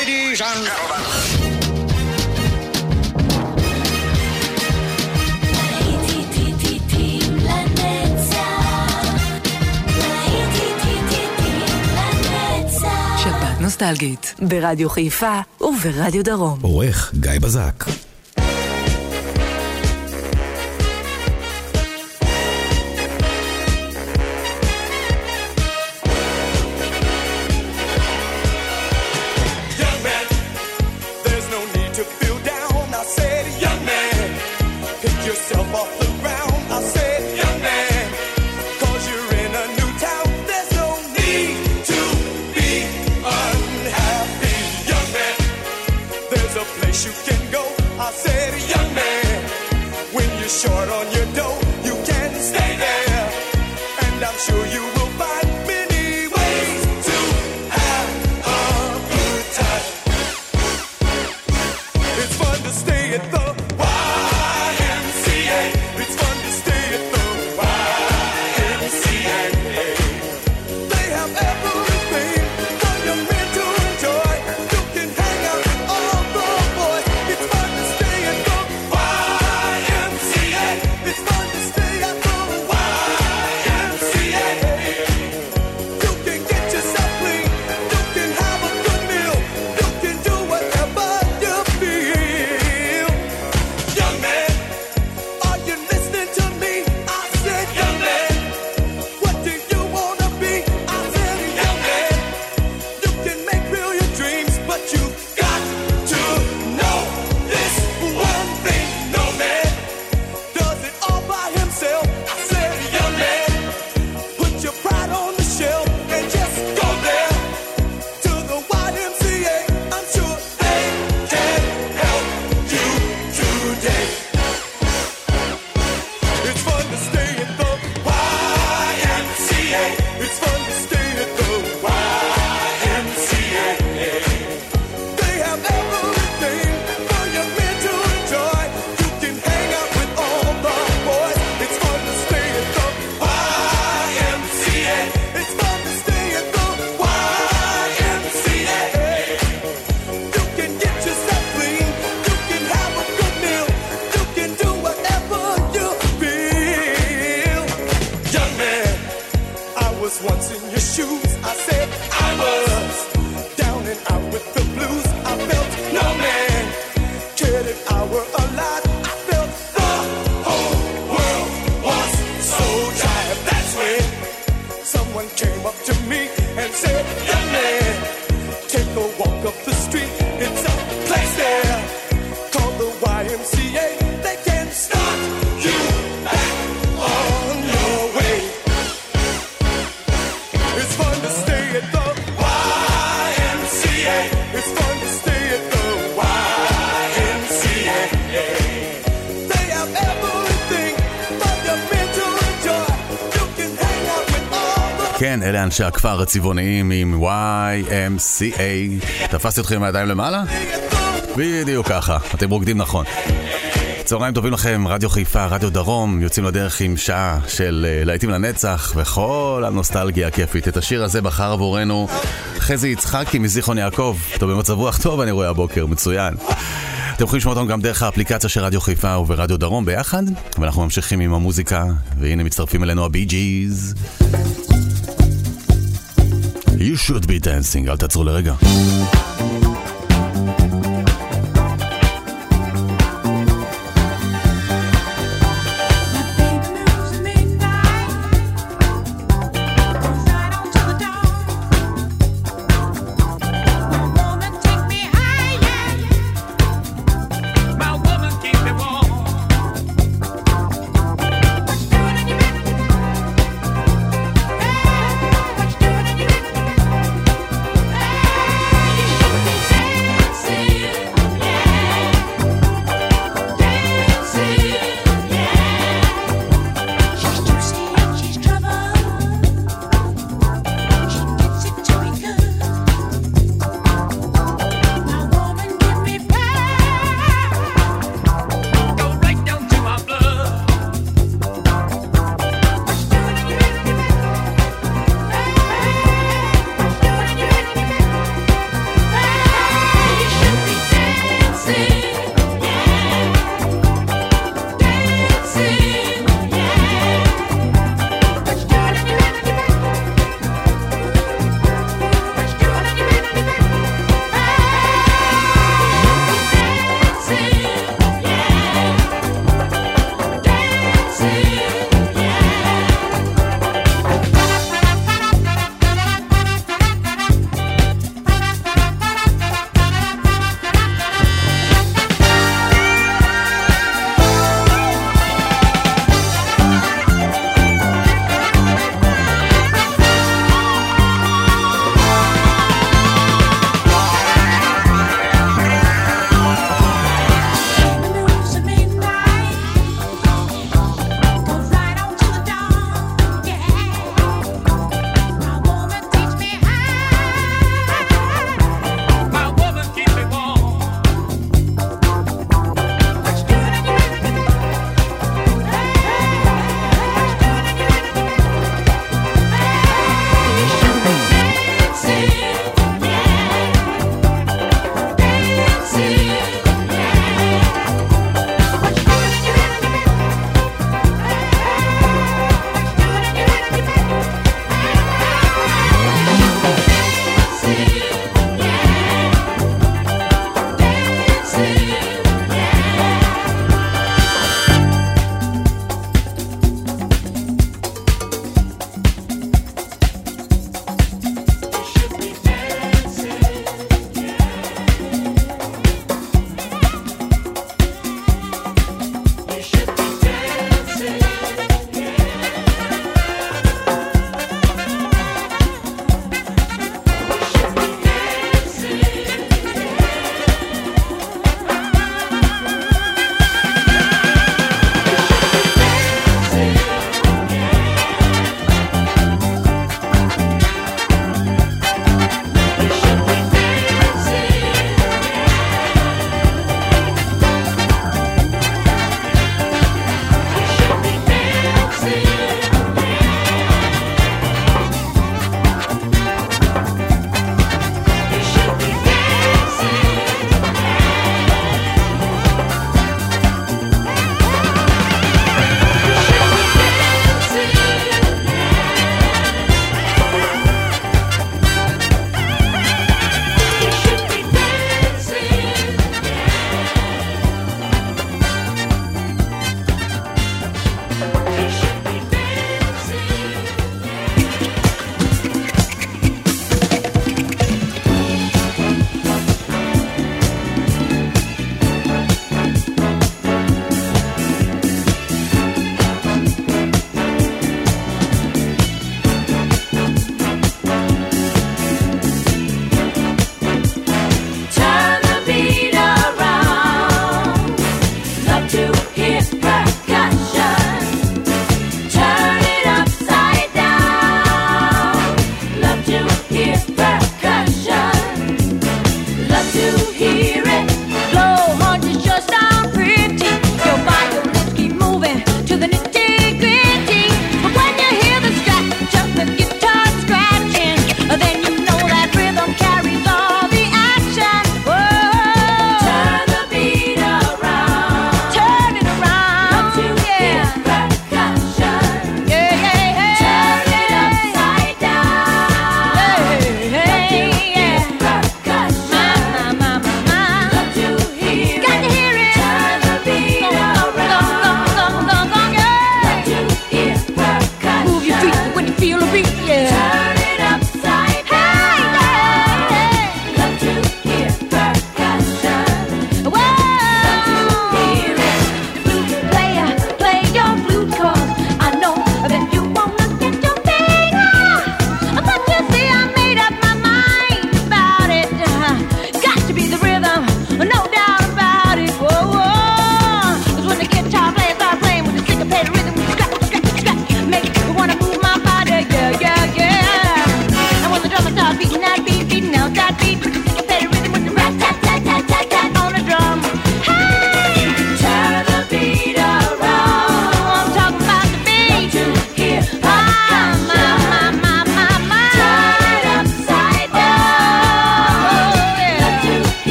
Ladies and gentlemen. נוסטלגית, ברדיו חיפה וברדיו דרום. עורך גיא בזק. כן, אלה אנשי הכפר הצבעוניים עם YMCA. תפסתי אתכם מהידיים למעלה? בדיוק ככה, אתם רוקדים נכון. צהריים טובים לכם, רדיו חיפה, רדיו דרום, יוצאים לדרך עם שעה של להיטים לנצח וכל הנוסטלגיה הכיפית. את השיר הזה בחר עבורנו חזי יצחקי מזיכרון יעקב. טוב, במצב רוח טוב אני רואה הבוקר, מצוין. אתם יכולים לשמוע אותנו גם דרך האפליקציה של רדיו חיפה וברדיו דרום ביחד, ואנחנו ממשיכים עם המוזיקה, והנה מצטרפים אלינו הבי ג'יז. You should be dancing, אל תעצרו לרגע.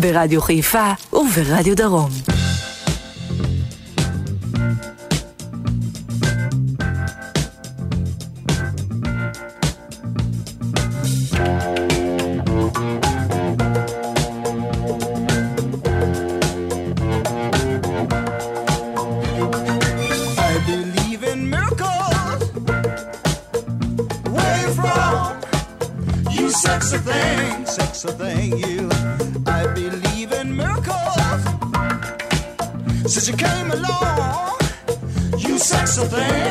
ברדיו חיפה וברדיו דרום. Since you came along, you sexy thing.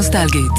נוסטלגית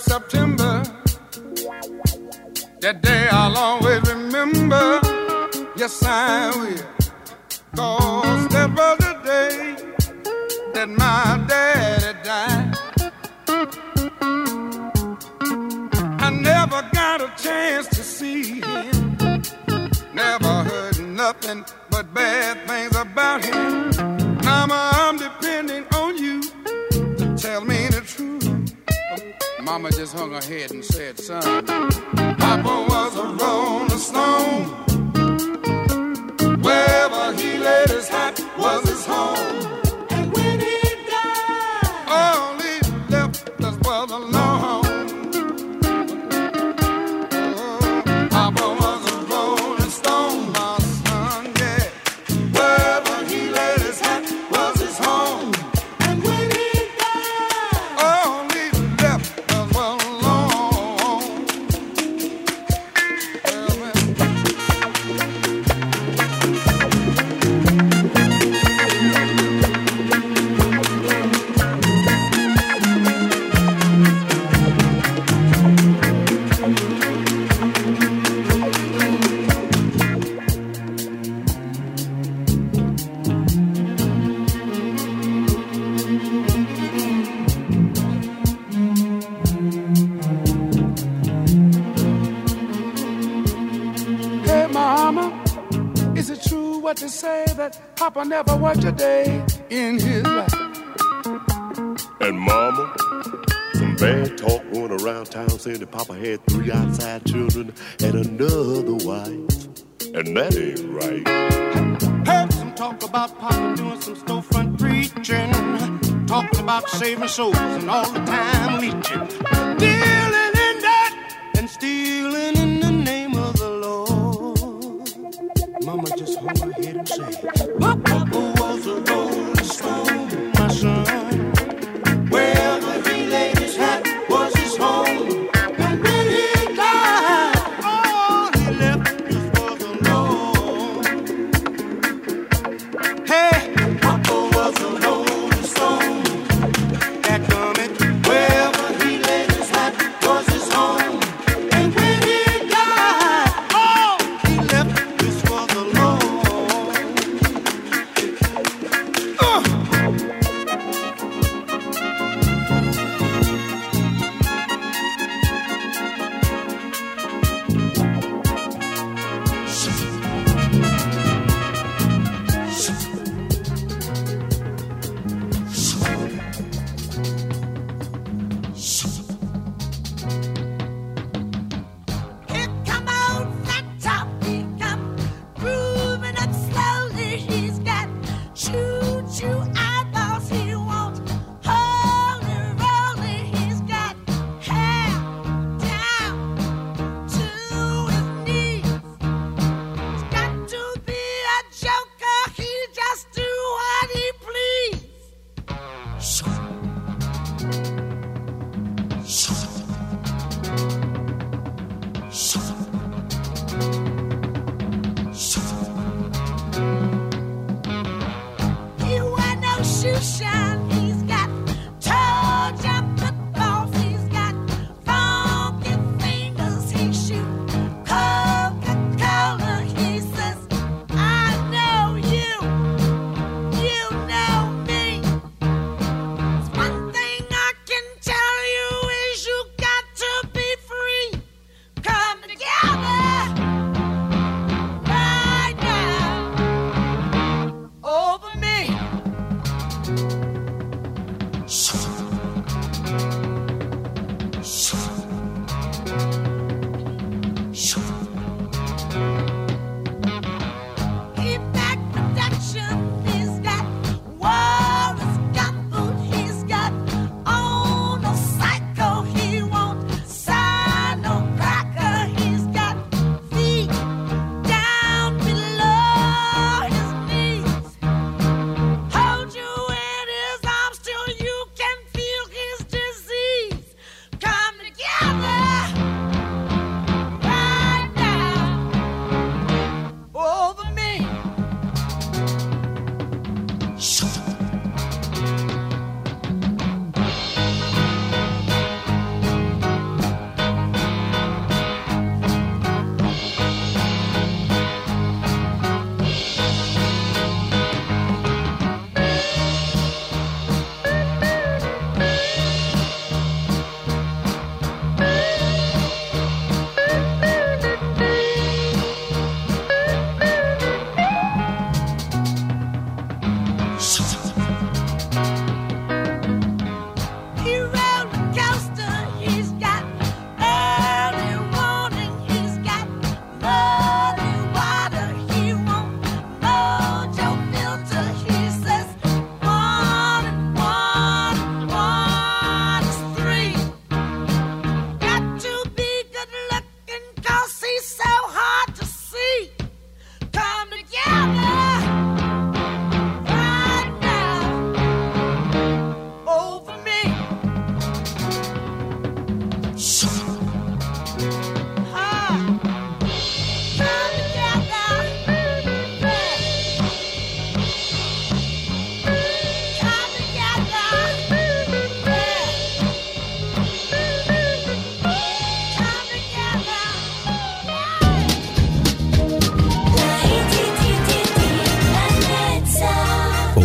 of September, that day I'll always remember. Yes, I will. 'Cause there was a day that my daddy died. I never got a chance to see him. Never heard nothing but bad things about him. Mama, I'm depending on you to tell me the truth. Mama just hung her head and said, son, Papa was a rolling stone. Wherever he laid his hat was his home. And when he died, all he left us was alone. Oh, Papa was a rolling stone, my son, yeah. Wherever he laid his hat was his home. And when he died, all he left us was alone. To say that Papa never worked a day in his life. And Mama, some bad talk going around town saying that Papa had 3 outside children and another wife. And that ain't right. Heard some talk about Papa doing some storefront preaching, talking about saving souls and all the time leeching, dealing in that and stealing in the name of the Lord. Mama just hung her head and said, Papa was a rolling stone, my son. Wherever he laid his hat was his home. And when he died, all he left us was alone. Hey, Papa was a rolling stone. That coming, wherever he laid his hat.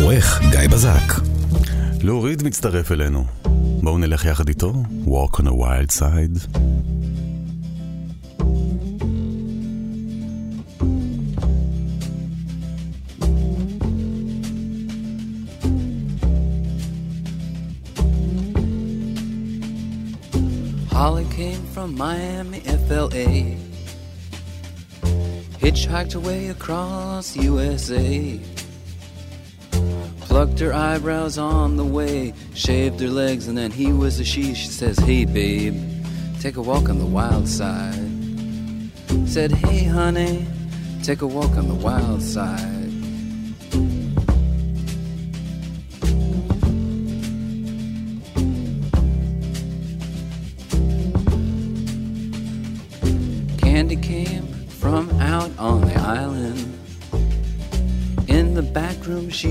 עורך גיא בזק. להוריד מצטרף אלינו. בואו נלך יחד איתו. Walk on a wild side. Holly came from Miami, FLA. Hitchhiked her way across USA. Plucked her eyebrows on the way. Shaved her legs and then he was a she. She says, hey babe, take a walk on the wild side. Said, hey honey, take a walk on the wild side. Candy came from out on the island. In the back room she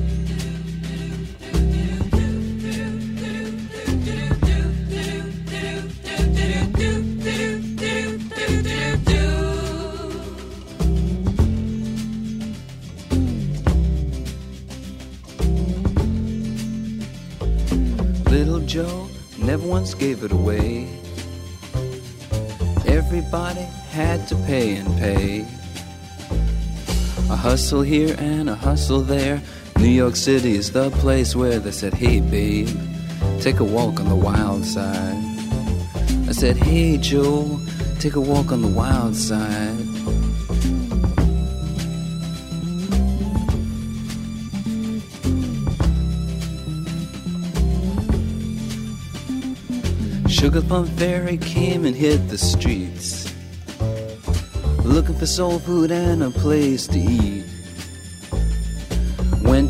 Little Joe never once gave it away. Everybody had to pay and pay. A hustle here and a hustle there. New York City is the place where they said, hey babe, take a walk on the wild side. I said, hey Joe, take a walk on the wild side. Sugar Plum Fairy came and hit the streets, looking for soul food and a place to eat. Went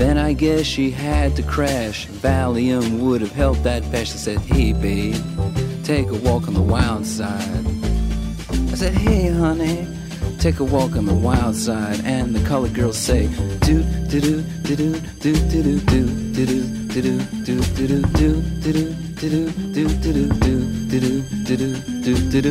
Then I guess she had to crash. Valium would have helped that patch. She said, hey babe, take a walk on the wild side. I said, hey honey, take a walk on the wild side. And the colored girls say, do do do do do do do do do do do do do do do do. Do do do do do do do do do.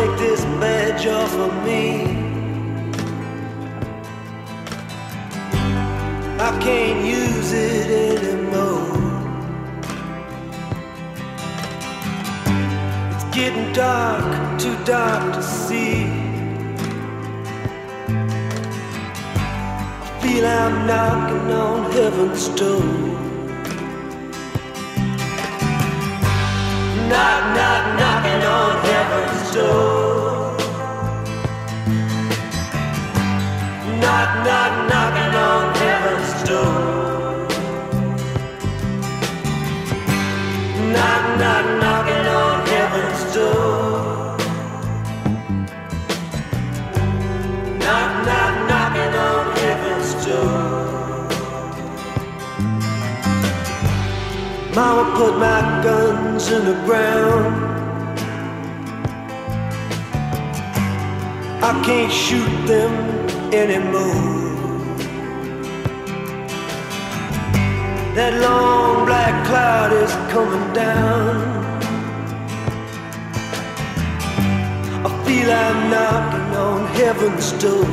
Take this badge off of me. I can't use it anymore. It's getting dark, too dark to see. I feel I'm knocking on heaven's door. knock, knock, knocking on heaven's door. Knock, knock, knocking on heaven's door. Knock, knock, knocking on heaven's door. Knock, knock, knocking on heaven's door. Mama put my guns in the ground. I can't shoot them anymore. That long black cloud is coming down. I feel I'm knocking on heaven's door.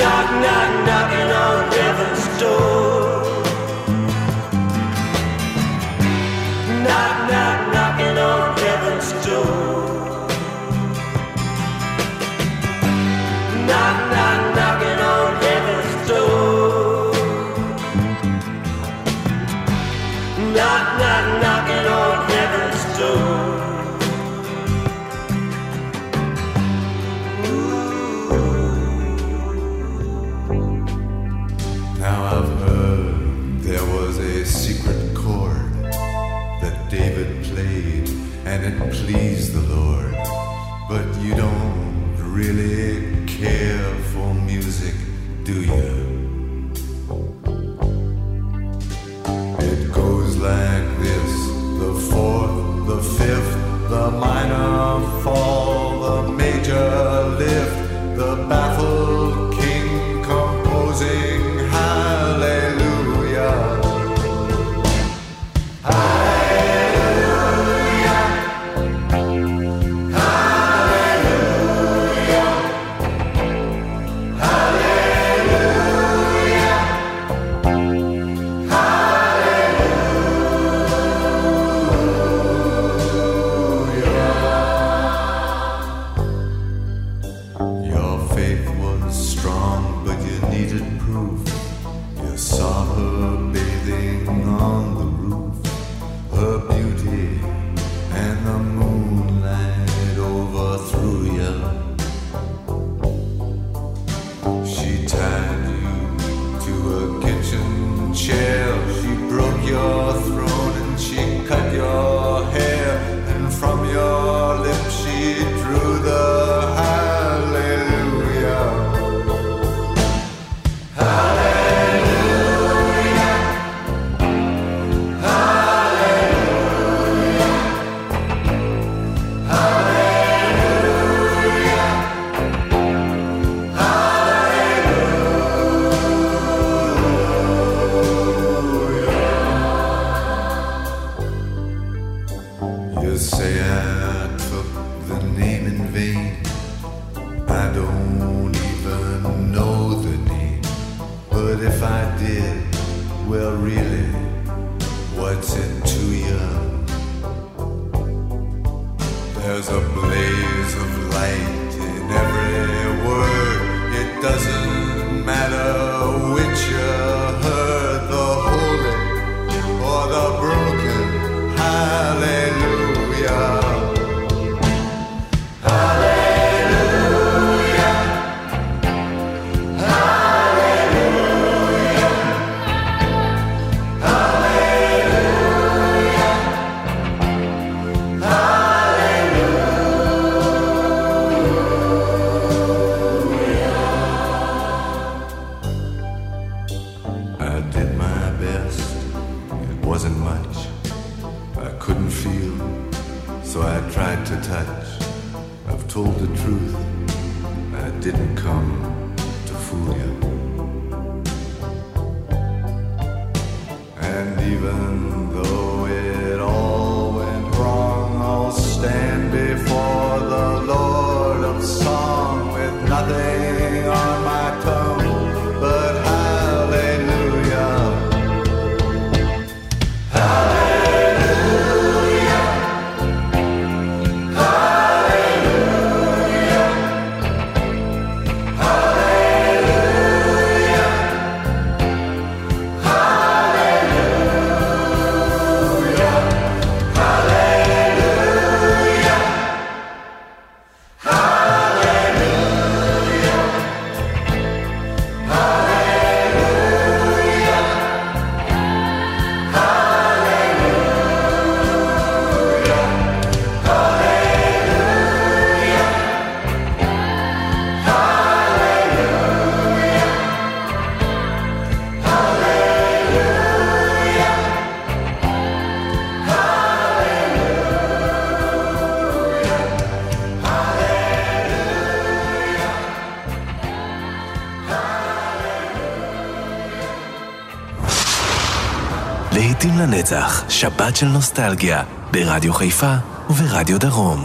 Knock, knock, knocking on heaven's door. Knock, knock, knocking on heaven's door. Knock, knock, knocking on heaven's door. Knock, knock, knocking on heaven's door. Ooh. Now I've heard there was a secret chord that David played and it pleased the Lord, but you don't really care for music, do you? It goes like this: the fourth, the fifth, the minor fall, the major lift, the baffled king composing hallelujah. להיטים לנצח, שבת של נוסטלגיה, ברדיו חיפה וברדיו דרום.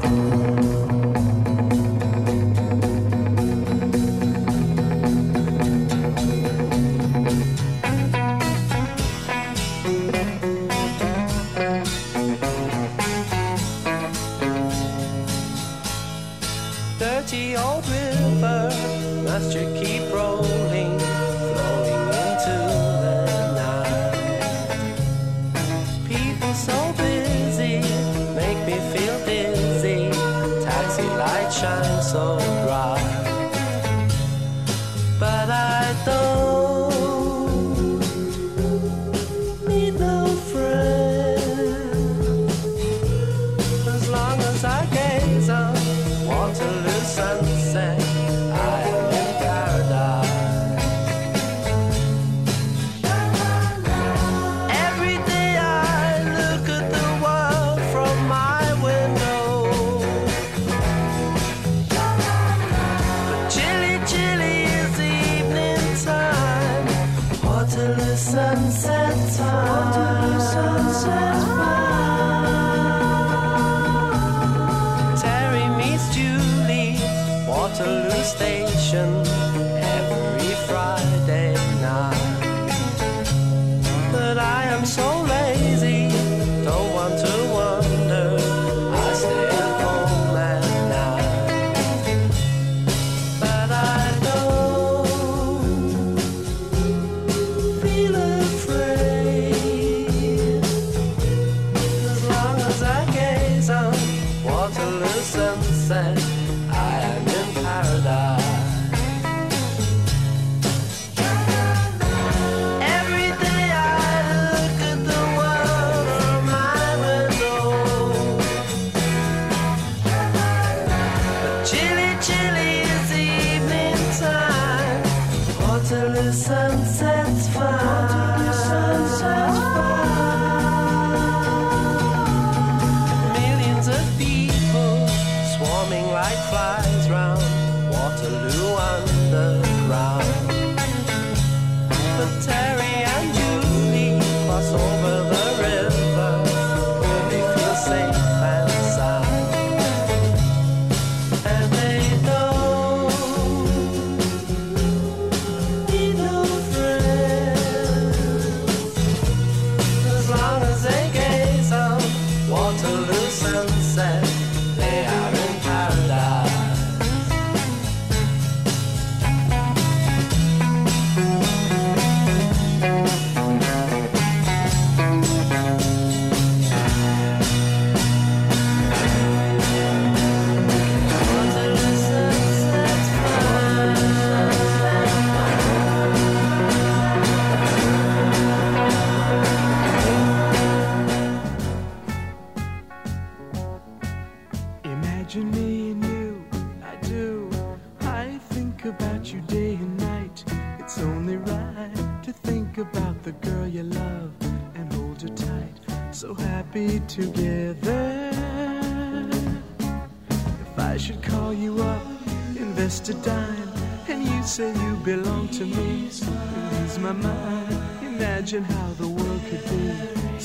Imagine how the world could be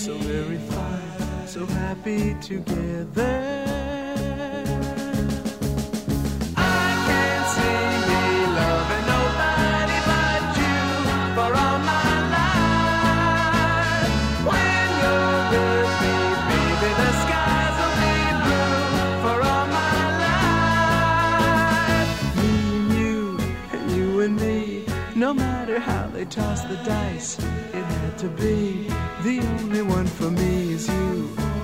so very fine, so happy together. Toss the dice, it had to be. The only one for me is you,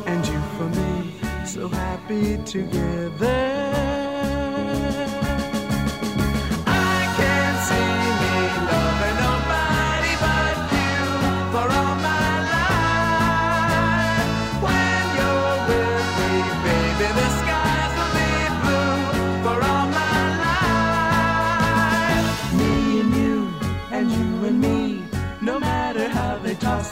and you for me, so happy together.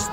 cast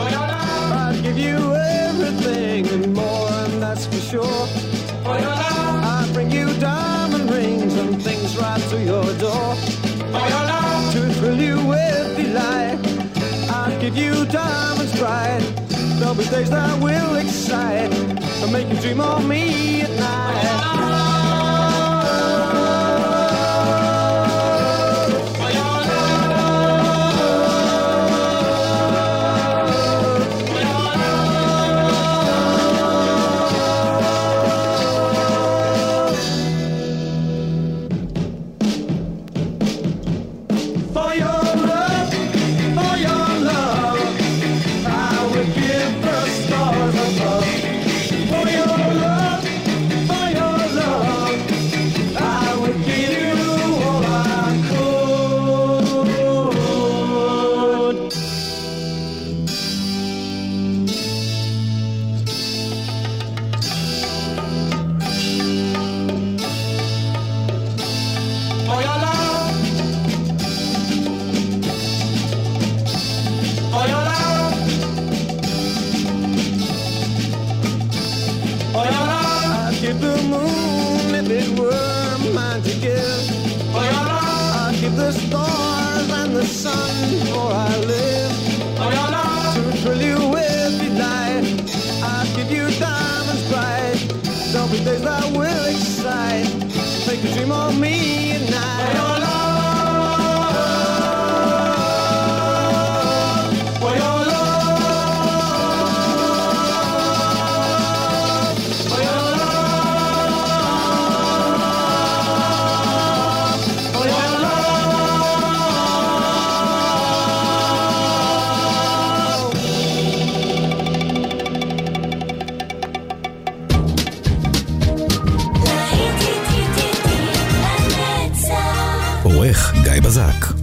אוי עולם! I'd give you everything and more, and that's for sure. אוי עולם! I'd bring you diamond rings and things right to your door. אוי עולם! To thrill you with delight. Give you diamonds bright. There'll be days that will excite and make you dream of me at night. גיא בזק.